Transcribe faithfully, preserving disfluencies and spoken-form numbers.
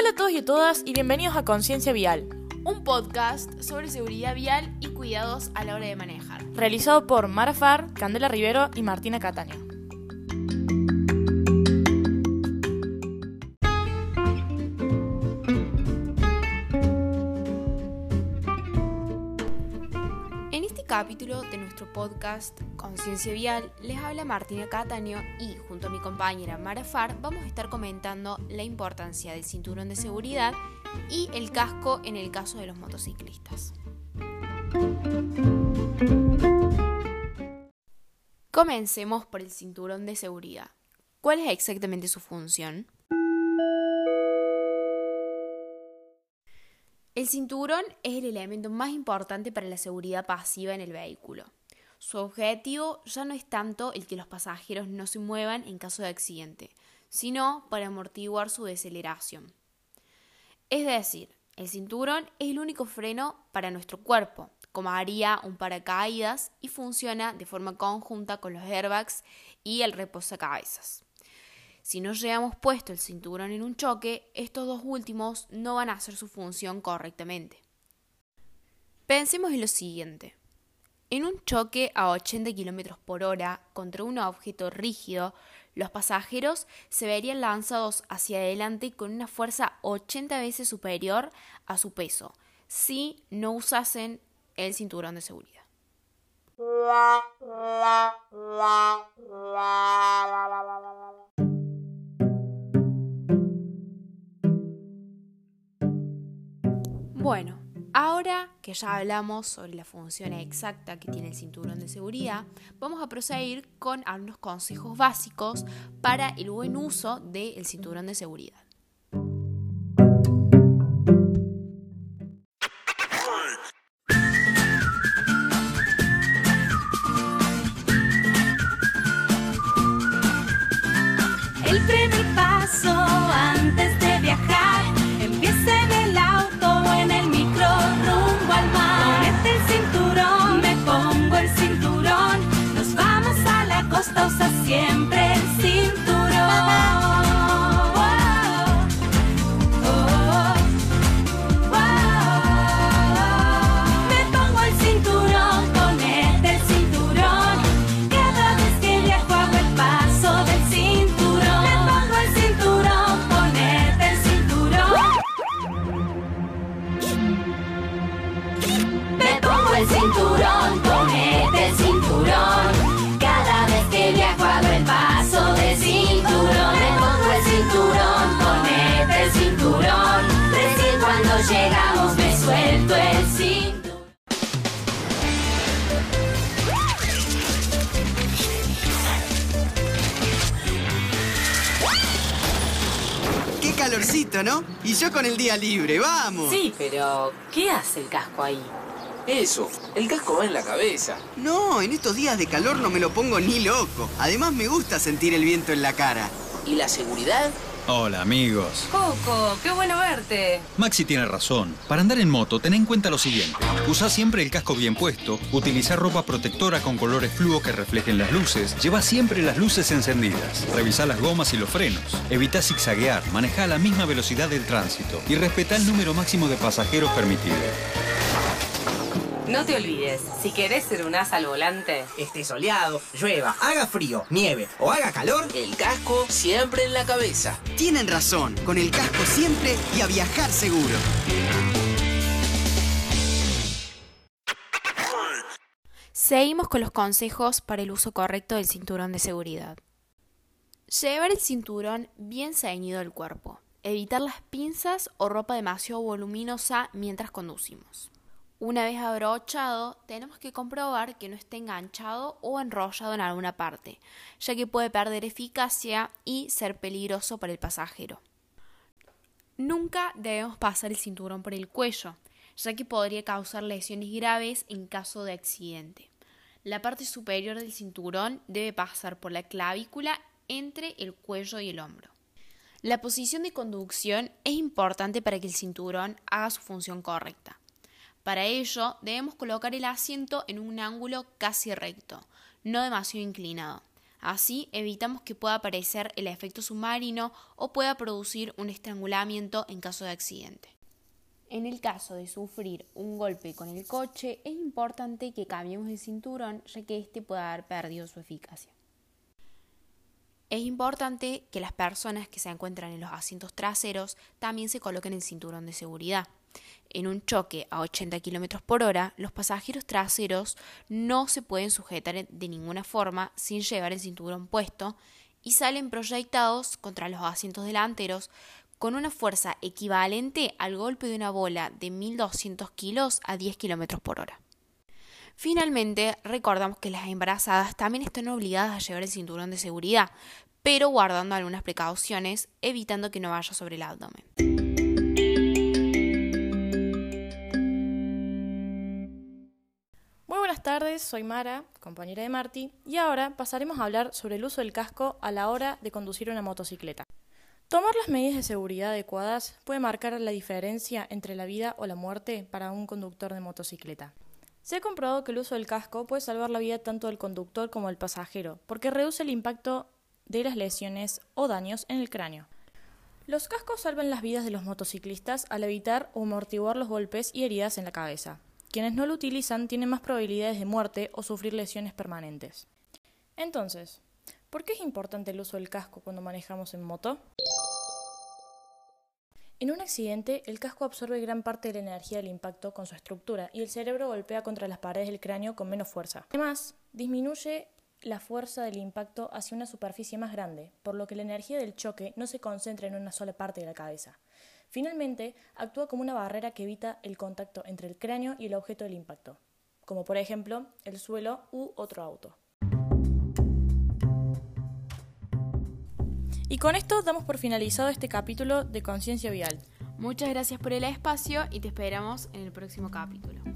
Hola a todos y a todas y bienvenidos a Conciencia Vial, un podcast sobre seguridad vial y cuidados a la hora de manejar, realizado por Mara Far, Candela Rivero y Martina Catania. En este capítulo de nuestro podcast Conciencia Vial les habla Martina Catania y junto a mi compañera Mara Far vamos a estar comentando la importancia del cinturón de seguridad y el casco en el caso de los motociclistas. Comencemos por el cinturón de seguridad. ¿Cuál es exactamente su función? El cinturón es el elemento más importante para la seguridad pasiva en el vehículo. Su objetivo ya no es tanto el que los pasajeros no se muevan en caso de accidente, sino para amortiguar su deceleración. Es decir, el cinturón es el único freno para nuestro cuerpo, como haría un paracaídas, y funciona de forma conjunta con los airbags y el reposacabezas. Si no llevamos puesto el cinturón en un choque, estos dos últimos no van a hacer su función correctamente. Pensemos en lo siguiente. En un choque a ochenta kilómetros por hora contra un objeto rígido, los pasajeros se verían lanzados hacia adelante con una fuerza ochenta veces superior a su peso, si no usasen el cinturón de seguridad. Bueno, ahora que ya hablamos sobre la función exacta que tiene el cinturón de seguridad, vamos a proseguir con algunos consejos básicos para el buen uso del cinturón de seguridad. El primer paso antes de viajar empieza en el auto o en el micro rumbo al mar. Ponete el cinturón, me pongo el cinturón, nos vamos a la costa, usa siempre el cinturón. Oh, oh, oh, oh. Me pongo el cinturón, ponete el cinturón, cada vez que viajo hago el paso del cinturón. Me pongo el cinturón, ponete el cinturón. Me pongo el cinturón, ponete el cinturón, cada vez que viajo hago el paso del cinturón. Me pongo el cinturón, ponete el cinturón, recién cuando llegamos me suelto el cinturón. Qué calorcito, ¿no? Y yo con el día libre, vamos. Sí, pero ¿qué hace el casco ahí? Eso, el casco va en la cabeza. No, en estos días de calor no me lo pongo ni loco. Además me gusta sentir el viento en la cara. ¿Y la seguridad? Hola amigos. Coco, qué bueno verte. Maxi tiene razón. Para andar en moto, ten en cuenta lo siguiente. Usa siempre el casco bien puesto, utiliza ropa protectora con colores fluo que reflejen las luces, lleva siempre las luces encendidas, revisa las gomas y los frenos, evita zigzaguear, maneja a la misma velocidad del tránsito y respeta el número máximo de pasajeros permitido. No te olvides, si querés ser un as al volante, esté soleado, llueva, haga frío, nieve o haga calor, el casco siempre en la cabeza. Tienen razón, con el casco siempre y a viajar seguro. Seguimos con los consejos para el uso correcto del cinturón de seguridad. Llevar el cinturón bien ceñido al cuerpo. Evitar las pinzas o ropa demasiado voluminosa mientras conducimos. Una vez abrochado, tenemos que comprobar que no esté enganchado o enrollado en alguna parte, ya que puede perder eficacia y ser peligroso para el pasajero. Nunca debemos pasar el cinturón por el cuello, ya que podría causar lesiones graves en caso de accidente. La parte superior del cinturón debe pasar por la clavícula entre el cuello y el hombro. La posición de conducción es importante para que el cinturón haga su función correcta. Para ello, debemos colocar el asiento en un ángulo casi recto, no demasiado inclinado. Así evitamos que pueda aparecer el efecto submarino o pueda producir un estrangulamiento en caso de accidente. En el caso de sufrir un golpe con el coche, es importante que cambiemos el cinturón, ya que este puede haber perdido su eficacia. Es importante que las personas que se encuentran en los asientos traseros también se coloquen el cinturón de seguridad. En un choque a ochenta kilómetros por hora, los pasajeros traseros no se pueden sujetar de ninguna forma sin llevar el cinturón puesto y salen proyectados contra los asientos delanteros con una fuerza equivalente al golpe de una bola de mil doscientos kilos a diez kilómetros por hora. Finalmente, recordamos que las embarazadas también están obligadas a llevar el cinturón de seguridad, pero guardando algunas precauciones, evitando que no vaya sobre el abdomen. Buenas tardes, soy Mara, compañera de Marti, y ahora pasaremos a hablar sobre el uso del casco a la hora de conducir una motocicleta. Tomar las medidas de seguridad adecuadas puede marcar la diferencia entre la vida o la muerte para un conductor de motocicleta. Se ha comprobado que el uso del casco puede salvar la vida tanto del conductor como del pasajero, porque reduce el impacto de las lesiones o daños en el cráneo. Los cascos salvan las vidas de los motociclistas al evitar o amortiguar los golpes y heridas en la cabeza. Quienes no lo utilizan tienen más probabilidades de muerte o sufrir lesiones permanentes. Entonces, ¿por qué es importante el uso del casco cuando manejamos en moto? En un accidente, el casco absorbe gran parte de la energía del impacto con su estructura y el cerebro golpea contra las paredes del cráneo con menos fuerza. Además, disminuye la fuerza del impacto hacia una superficie más grande, por lo que la energía del choque no se concentra en una sola parte de la cabeza. Finalmente, actúa como una barrera que evita el contacto entre el cráneo y el objeto del impacto, como por ejemplo el suelo u otro auto. Y con esto damos por finalizado este capítulo de Conciencia Vial. Muchas gracias por el espacio y te esperamos en el próximo capítulo.